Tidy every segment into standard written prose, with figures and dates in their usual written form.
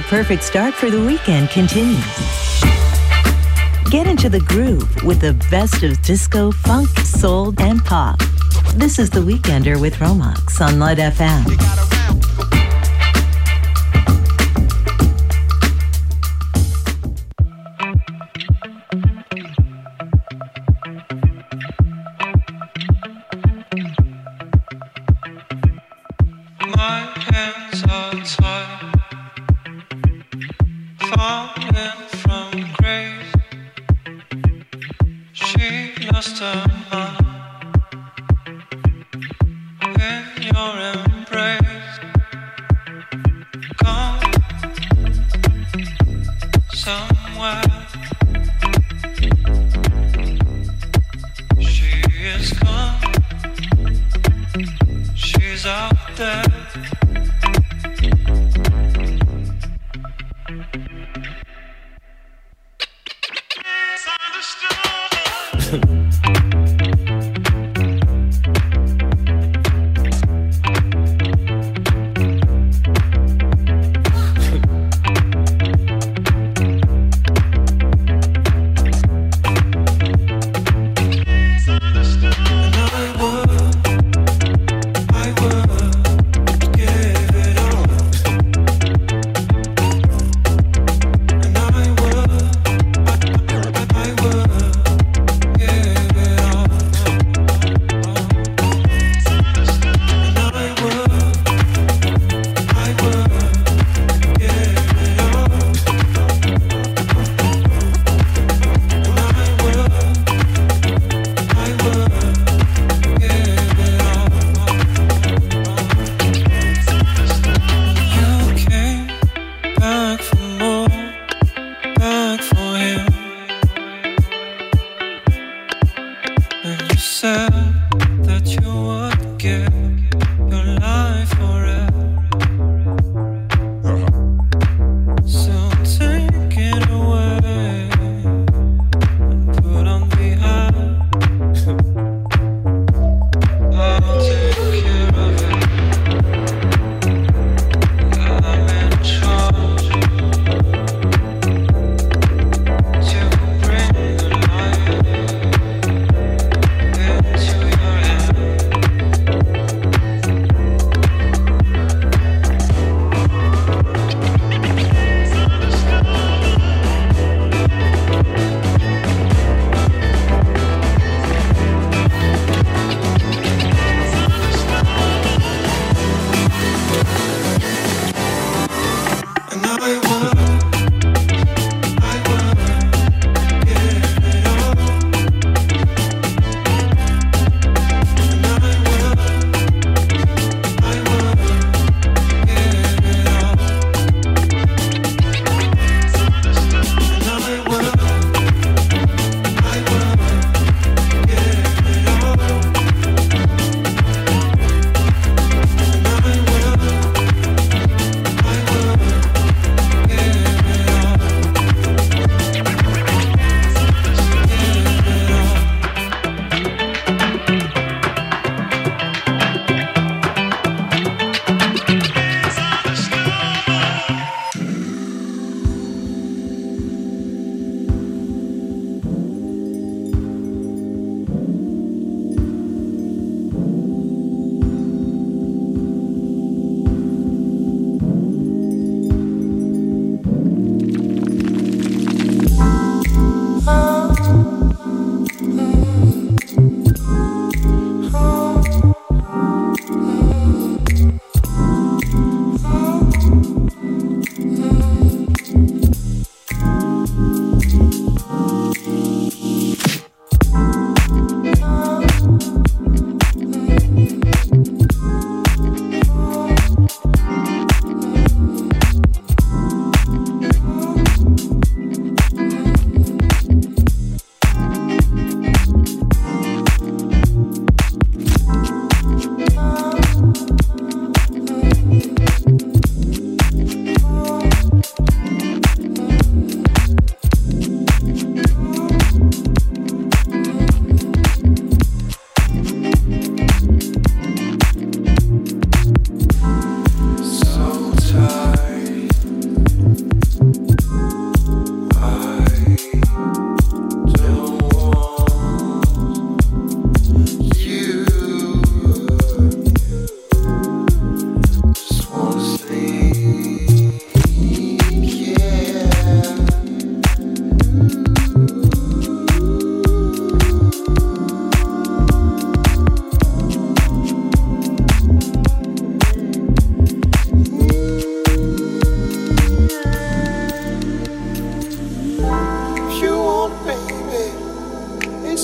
your perfect start for the weekend continues. Get into the groove with the best of disco, funk, soul, and pop. This is The Weekender with Romox on Sunlight FM.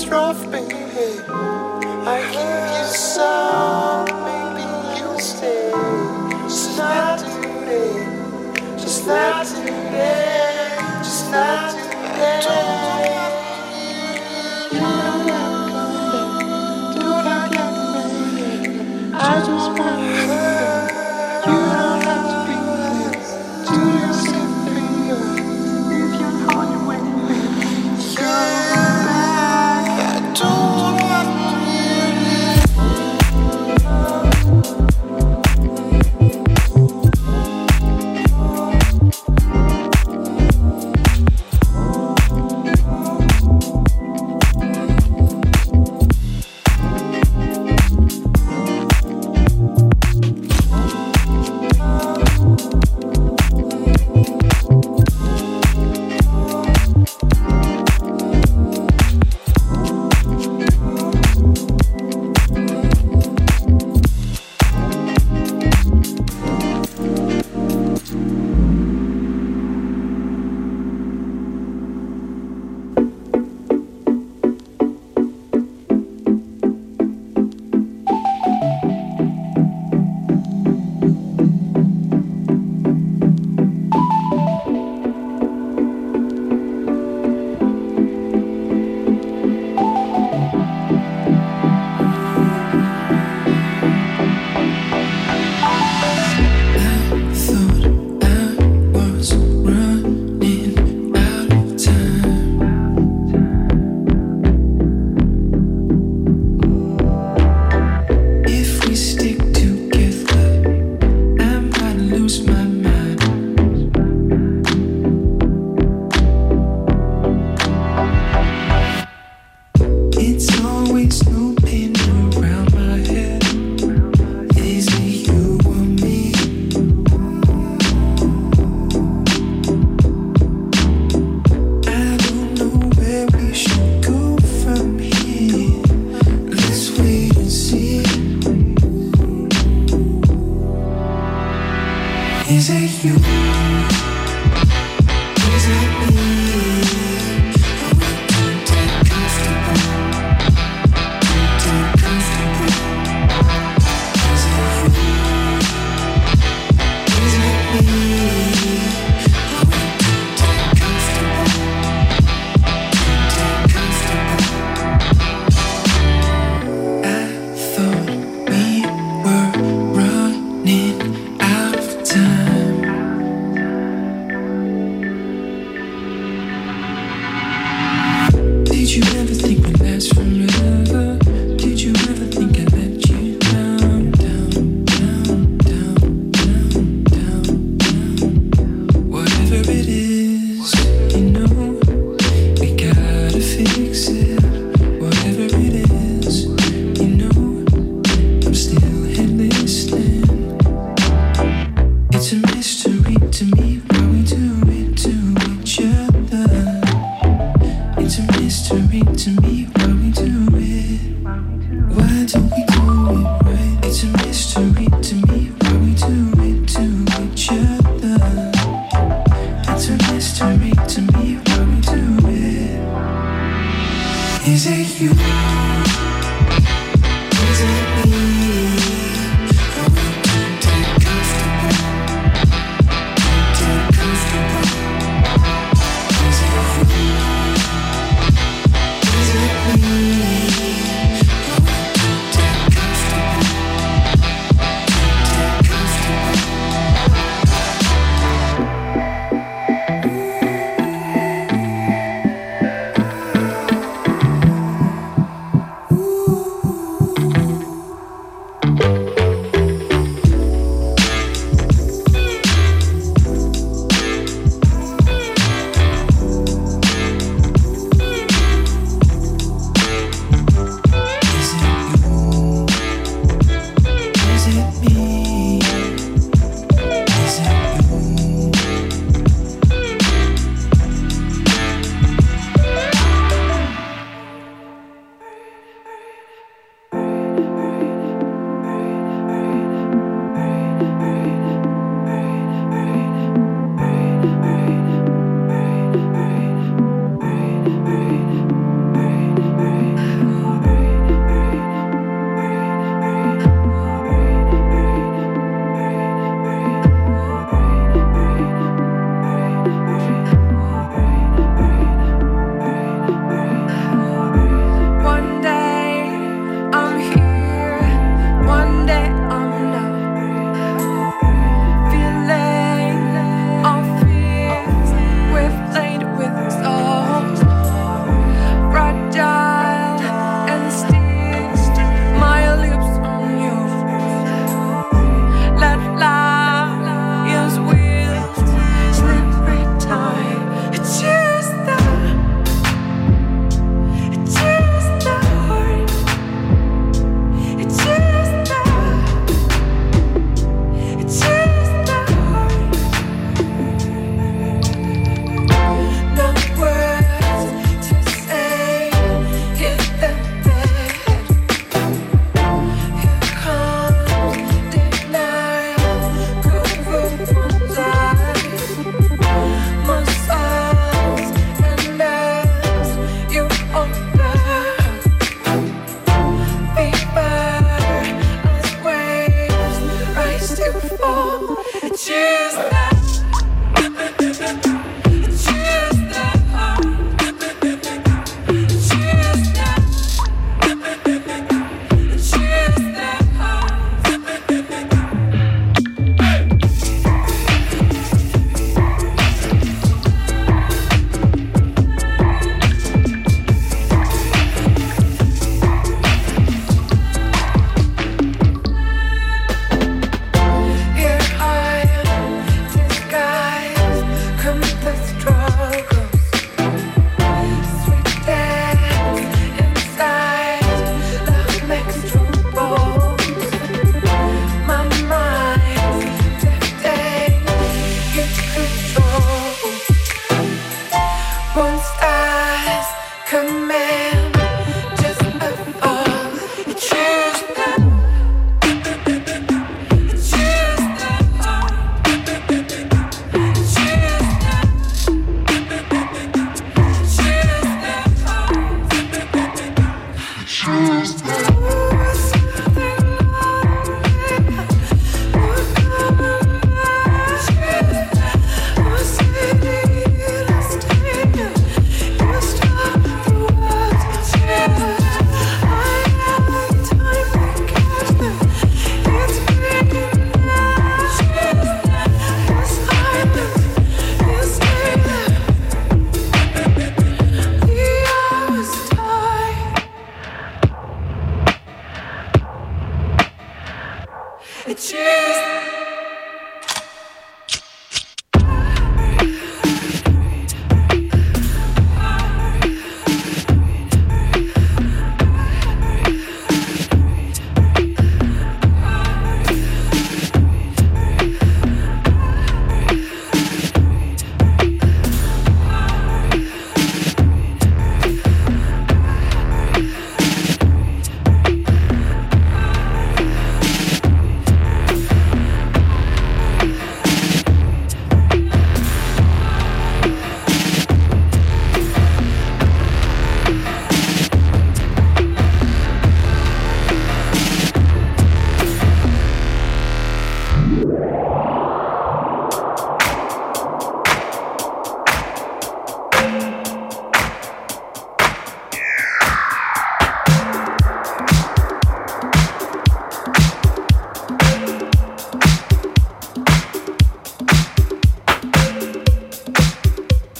rough, baby. I hear your sound, maybe you'll stay. Just not today, just not today, just not today. Do not get me, do not get me. I just want to.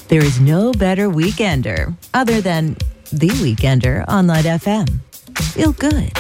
There is no better weekender other than The Weekender on Light FM. Feel good.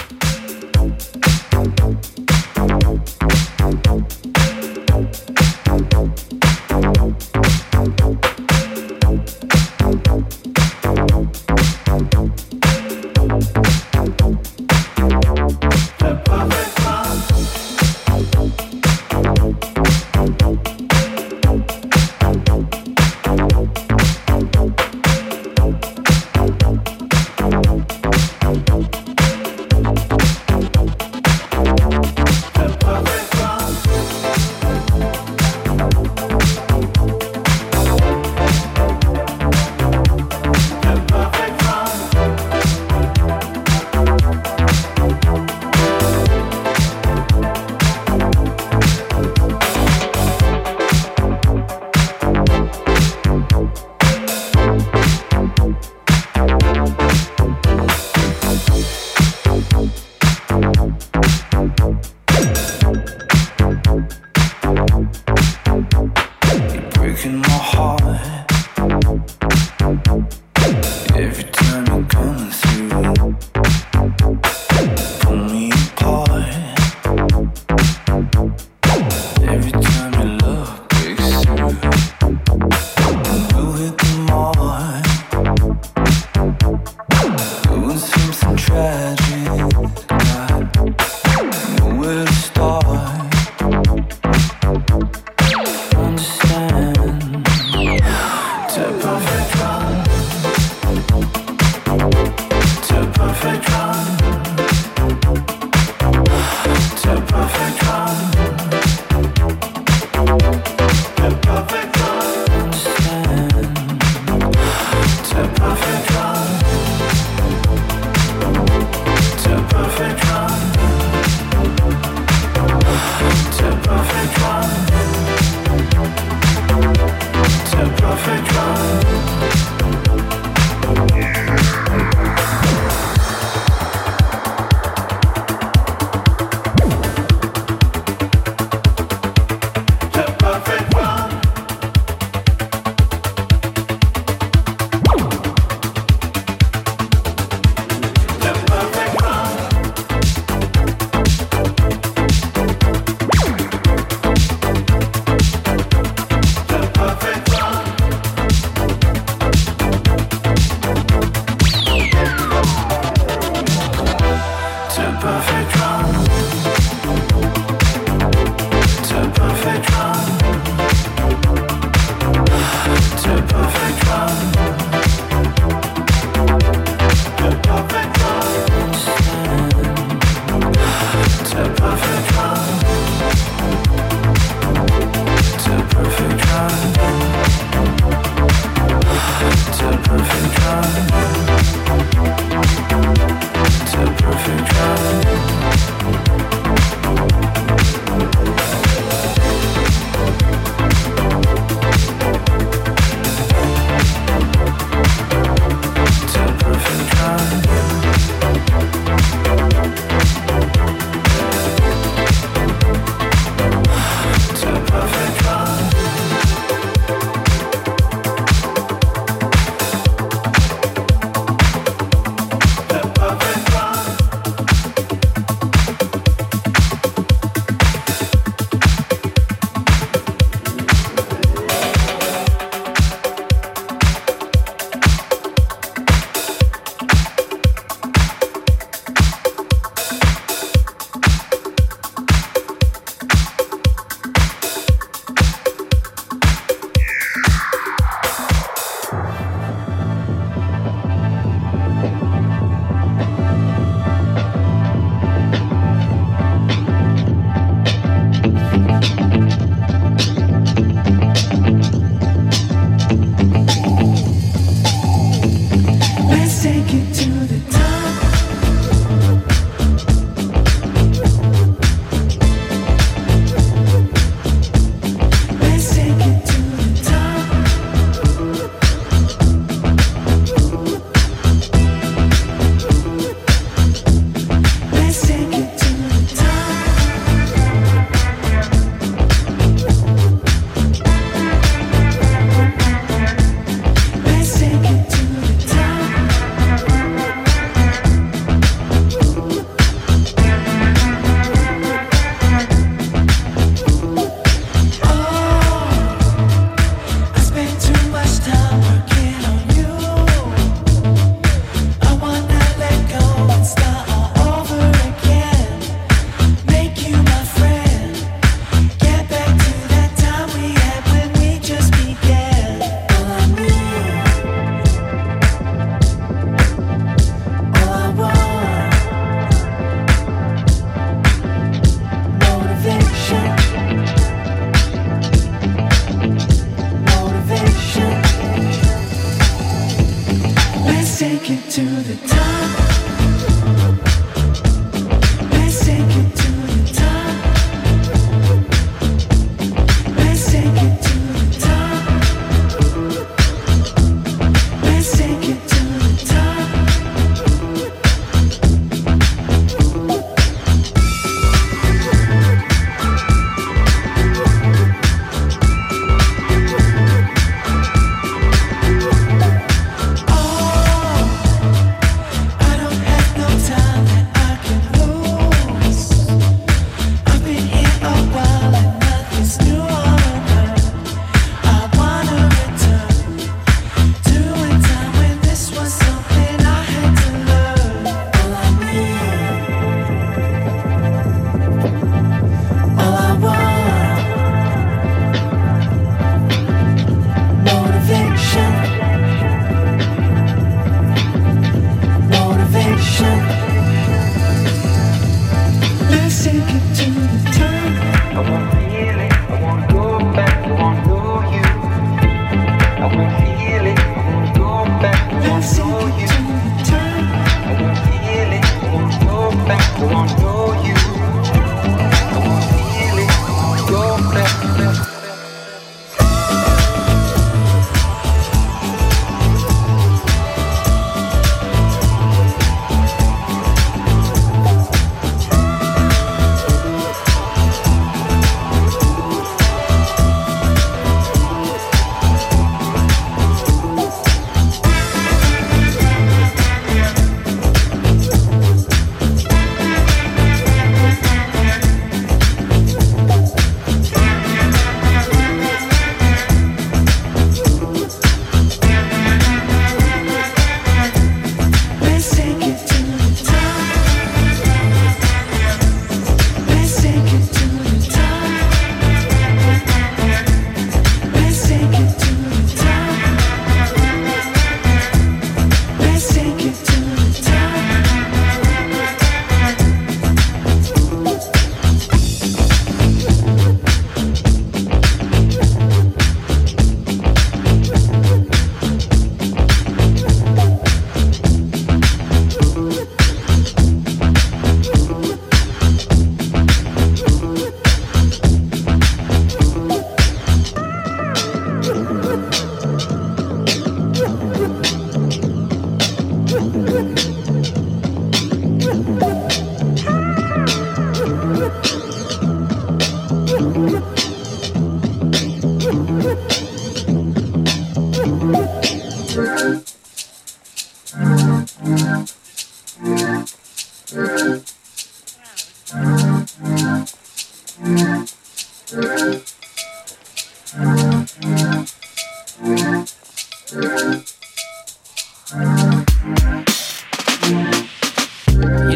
You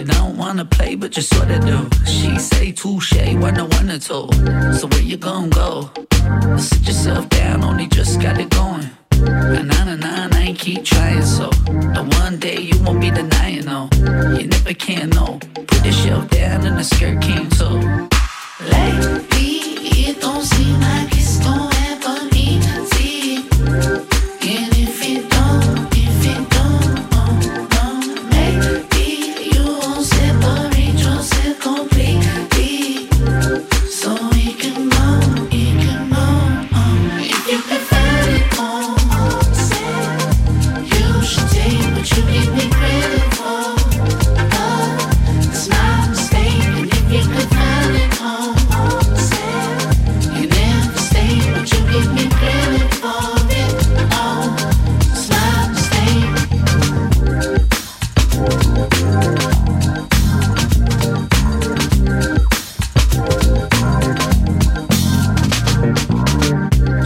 don't wanna play, but you sorta do. She say touche when I wanna to. So where you gon' go? Sit yourself down, only just got it going. And I keep trying so. And one day you won't be denying, no. You never can, no. Put the shelf down and the skirt came so. Lately, it don't seem like it's gonna happen easy. And if it don't, maybe you won't separate yourself completely. So it can go. If you can find it all. You give me credit for it's my mistake, and if you could find it all myself, you never stay, but you give me credit for it all. It's my mistake.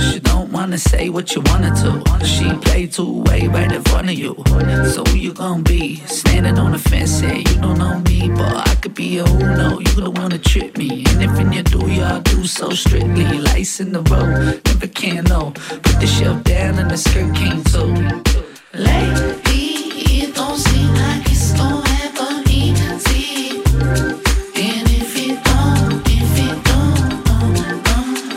She don't wanna say what you wanted to. She played too way right in front of you. So who you gon' be? Standing on the fence, saying you don't know me, but I could be a who know. You don't wanna trip me. And everything you do, y'all do so strictly. Lights in the road, never can know. Put the shelf down and the skirt came too. Lately, it don't seem like it's gonna happen easy. And if it don't,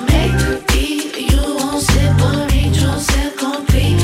maybe you won't separate yourself completely.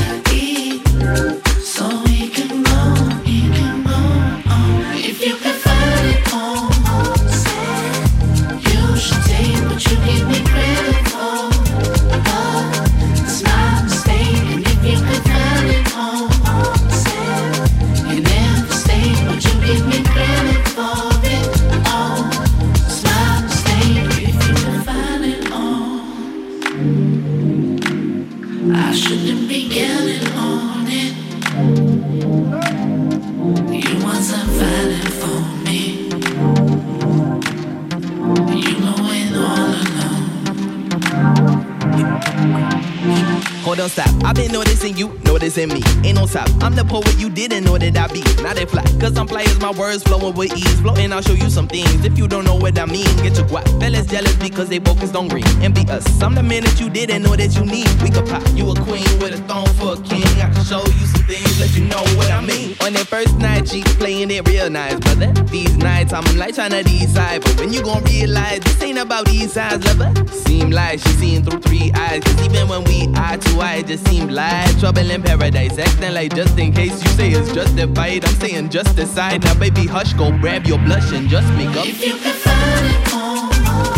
Don't stop. I've been noticing you, noticing me. Ain't no stop. I'm the poet you didn't know that I be. Now they fly. Cause I'm fly as my words flowing with ease. Floating, I'll show you some things. If you don't know what I mean, get your guap. Fellas jealous because they focus don't ring. And be us. I'm the man that you didn't know that you need. We could pop. You a queen with a thong for a king. I can show you some things, let you know what I mean. On that first night, she's playing it real nice. Brother, these nights, I'm like trying to decide. But when you gon' realize this ain't about these eyes, lover. Seem like she's seeing through three eyes. Cause even when we eye to eye, it just seemed like trouble in paradise. Acting like just in case you say it's justified. I'm saying just decide. Now baby hush, go grab your blush and just make up. If you can find it on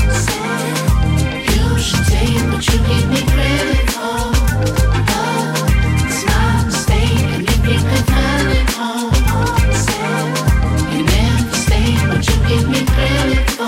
myself, you should take what you give me credit for. It's my mistake. And if you can find it on myself, you never stay, but you give me credit for.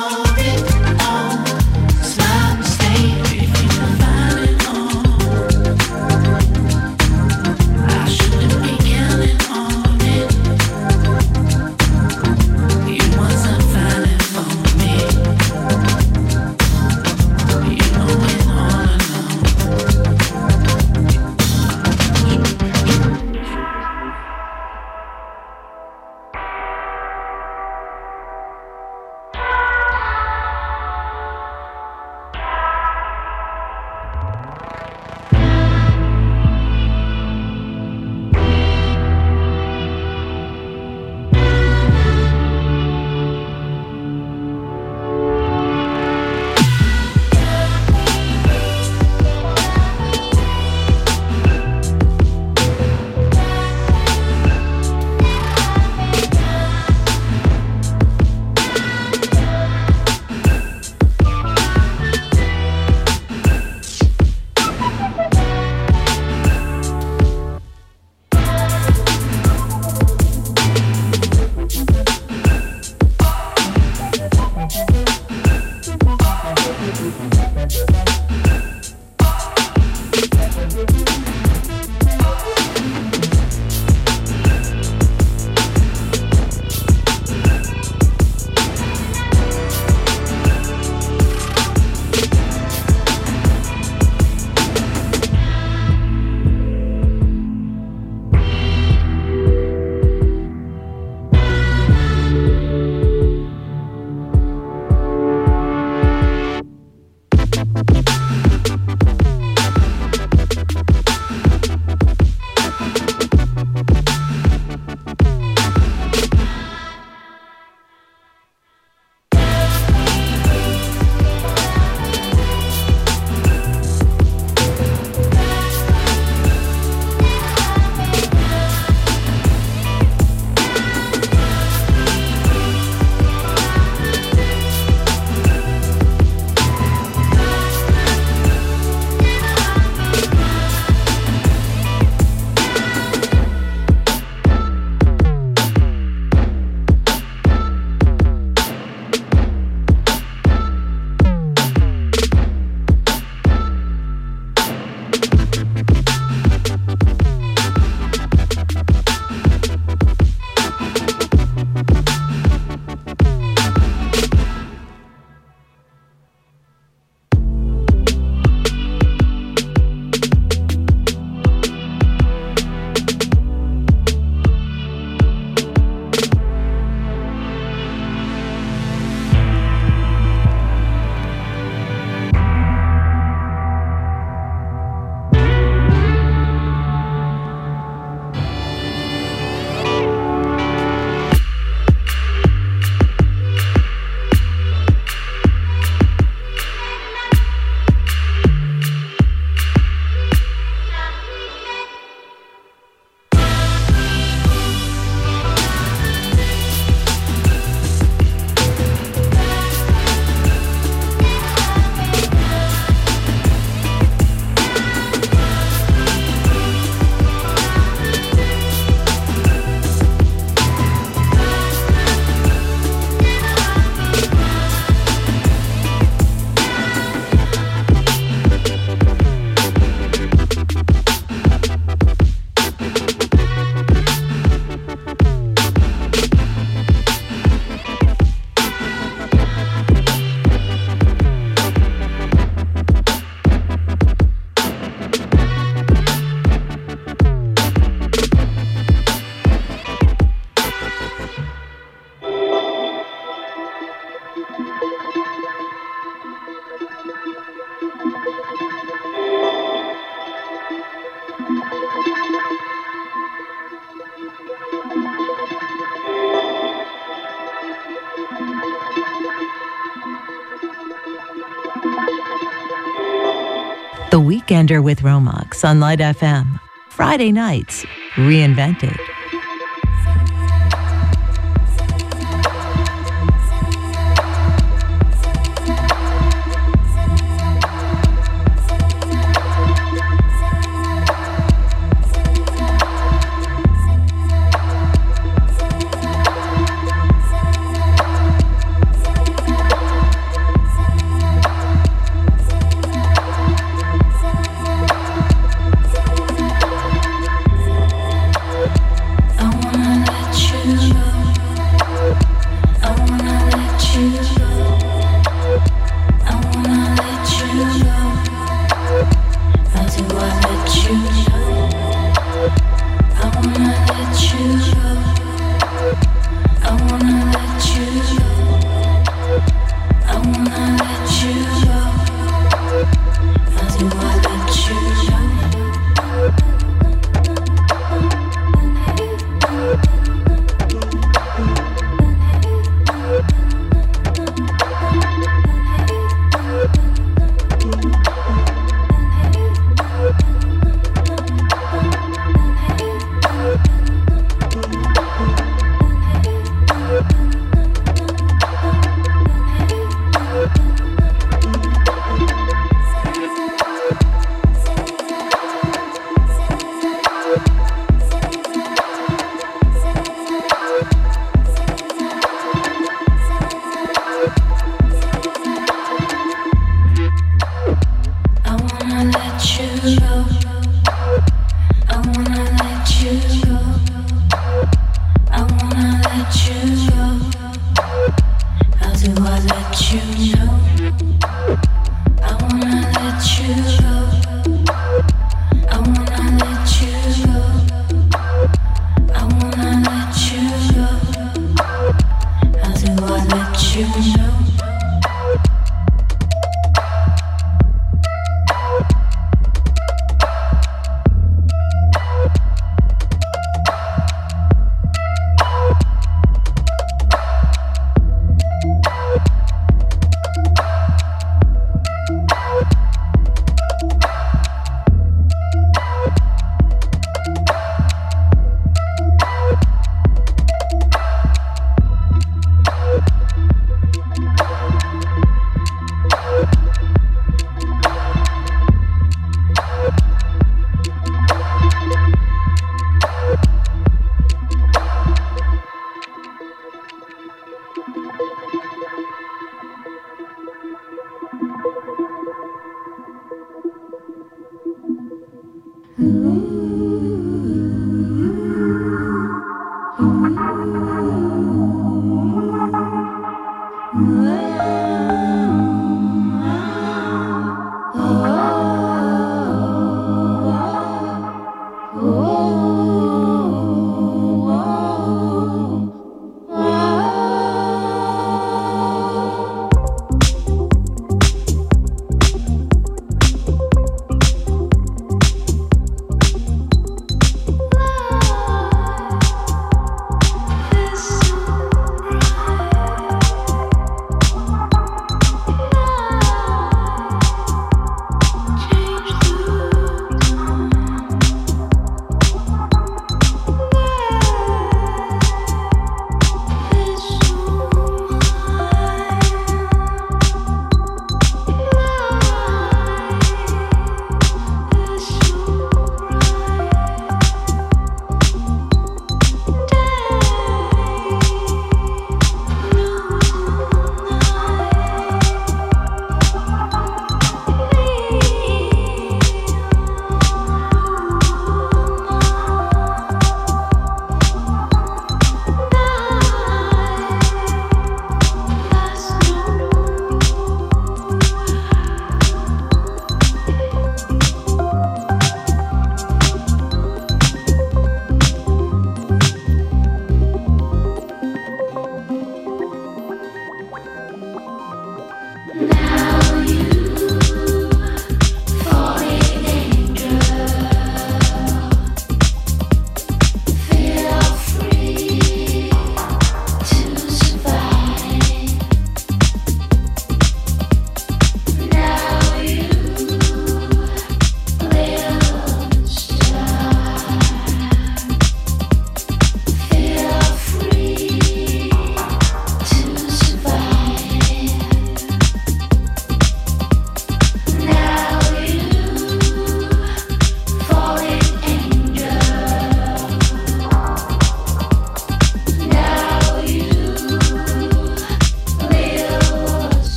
Weekender with Romox on Light FM. Friday nights, reinvented.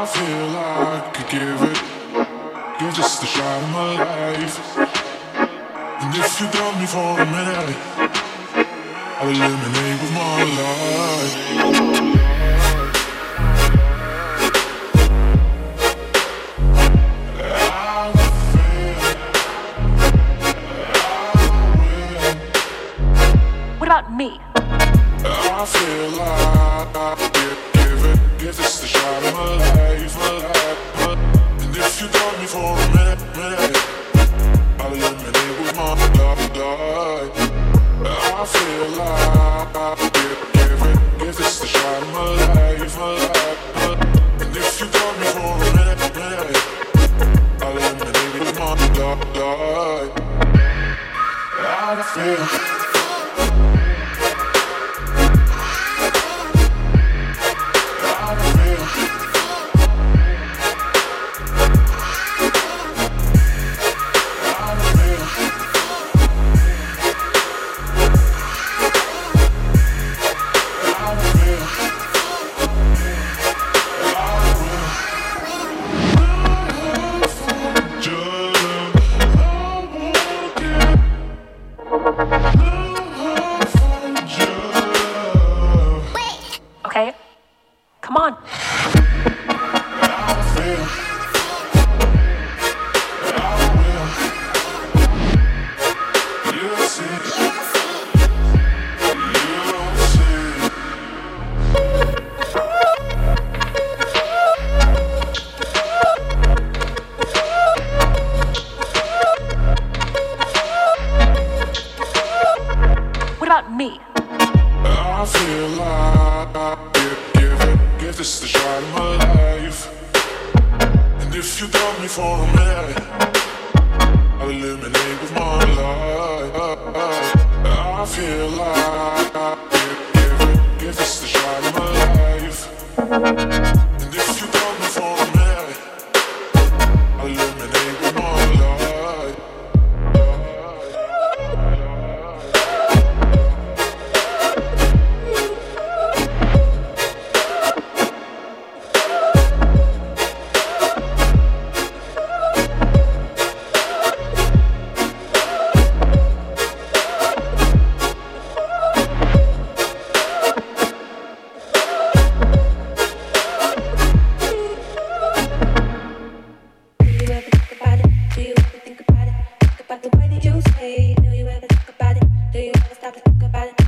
I feel like I could give just a shot of my life. And if you got me for a minute, I'll eliminate with my life. What about me? I feel like I could give this the shot of my life. And if you got me for a minute, I'll eliminate with my love. I feel like I could give this the shot of my life. And if you got me for a minute, I'll eliminate with my love. I feel. Do you ever think about it?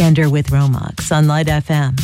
Weekender with Romox, Sunlight FM.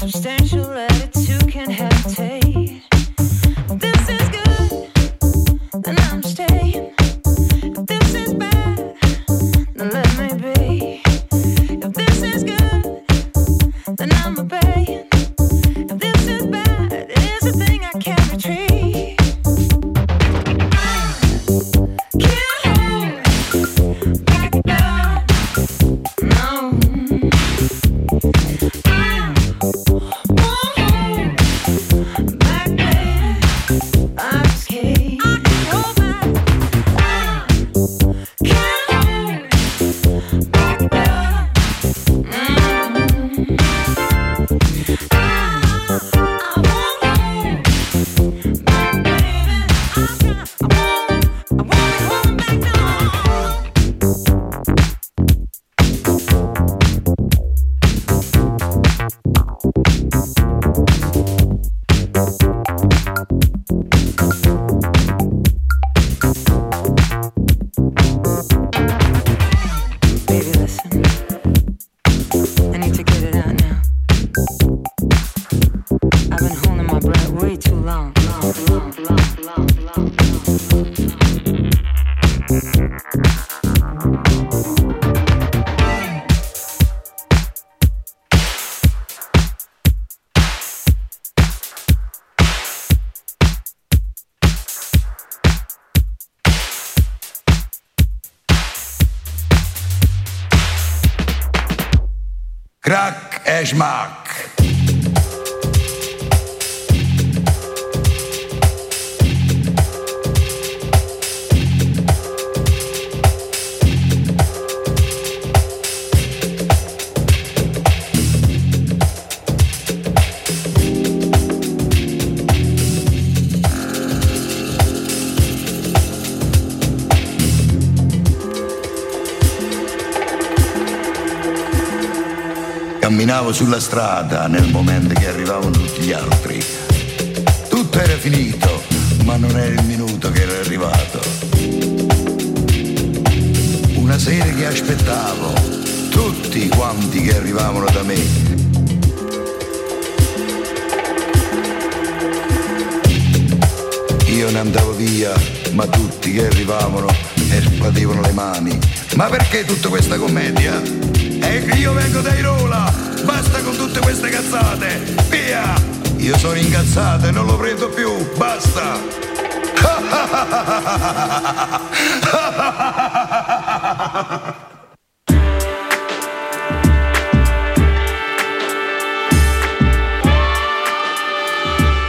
Substantial attitude can hesitate. This is good. Krak és mák. Camminavo sulla strada nel momento che arrivavano tutti gli altri. Tutto era finito, ma non era il minuto che era arrivato. Una sera che aspettavo tutti quanti che arrivavano da me. Io ne andavo via, ma tutti che arrivavano esplodevano le mani. Ma perché tutta questa commedia? E io vengo dai Rola, basta con tutte queste cazzate, via! Io sono incazzato e non lo prendo più, basta!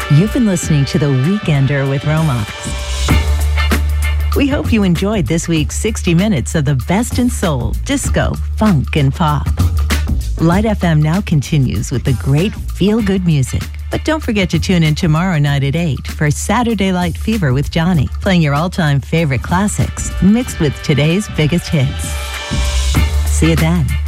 You've been listening to The Weekender with Romox. We hope you enjoyed this week's 60 minutes of the best in soul, disco, funk, and pop. Light FM now continues with the great feel-good music. But don't forget to tune in tomorrow night at 8 for Saturday Light Fever with Johnny, playing your all-time favorite classics mixed with today's biggest hits. See you then.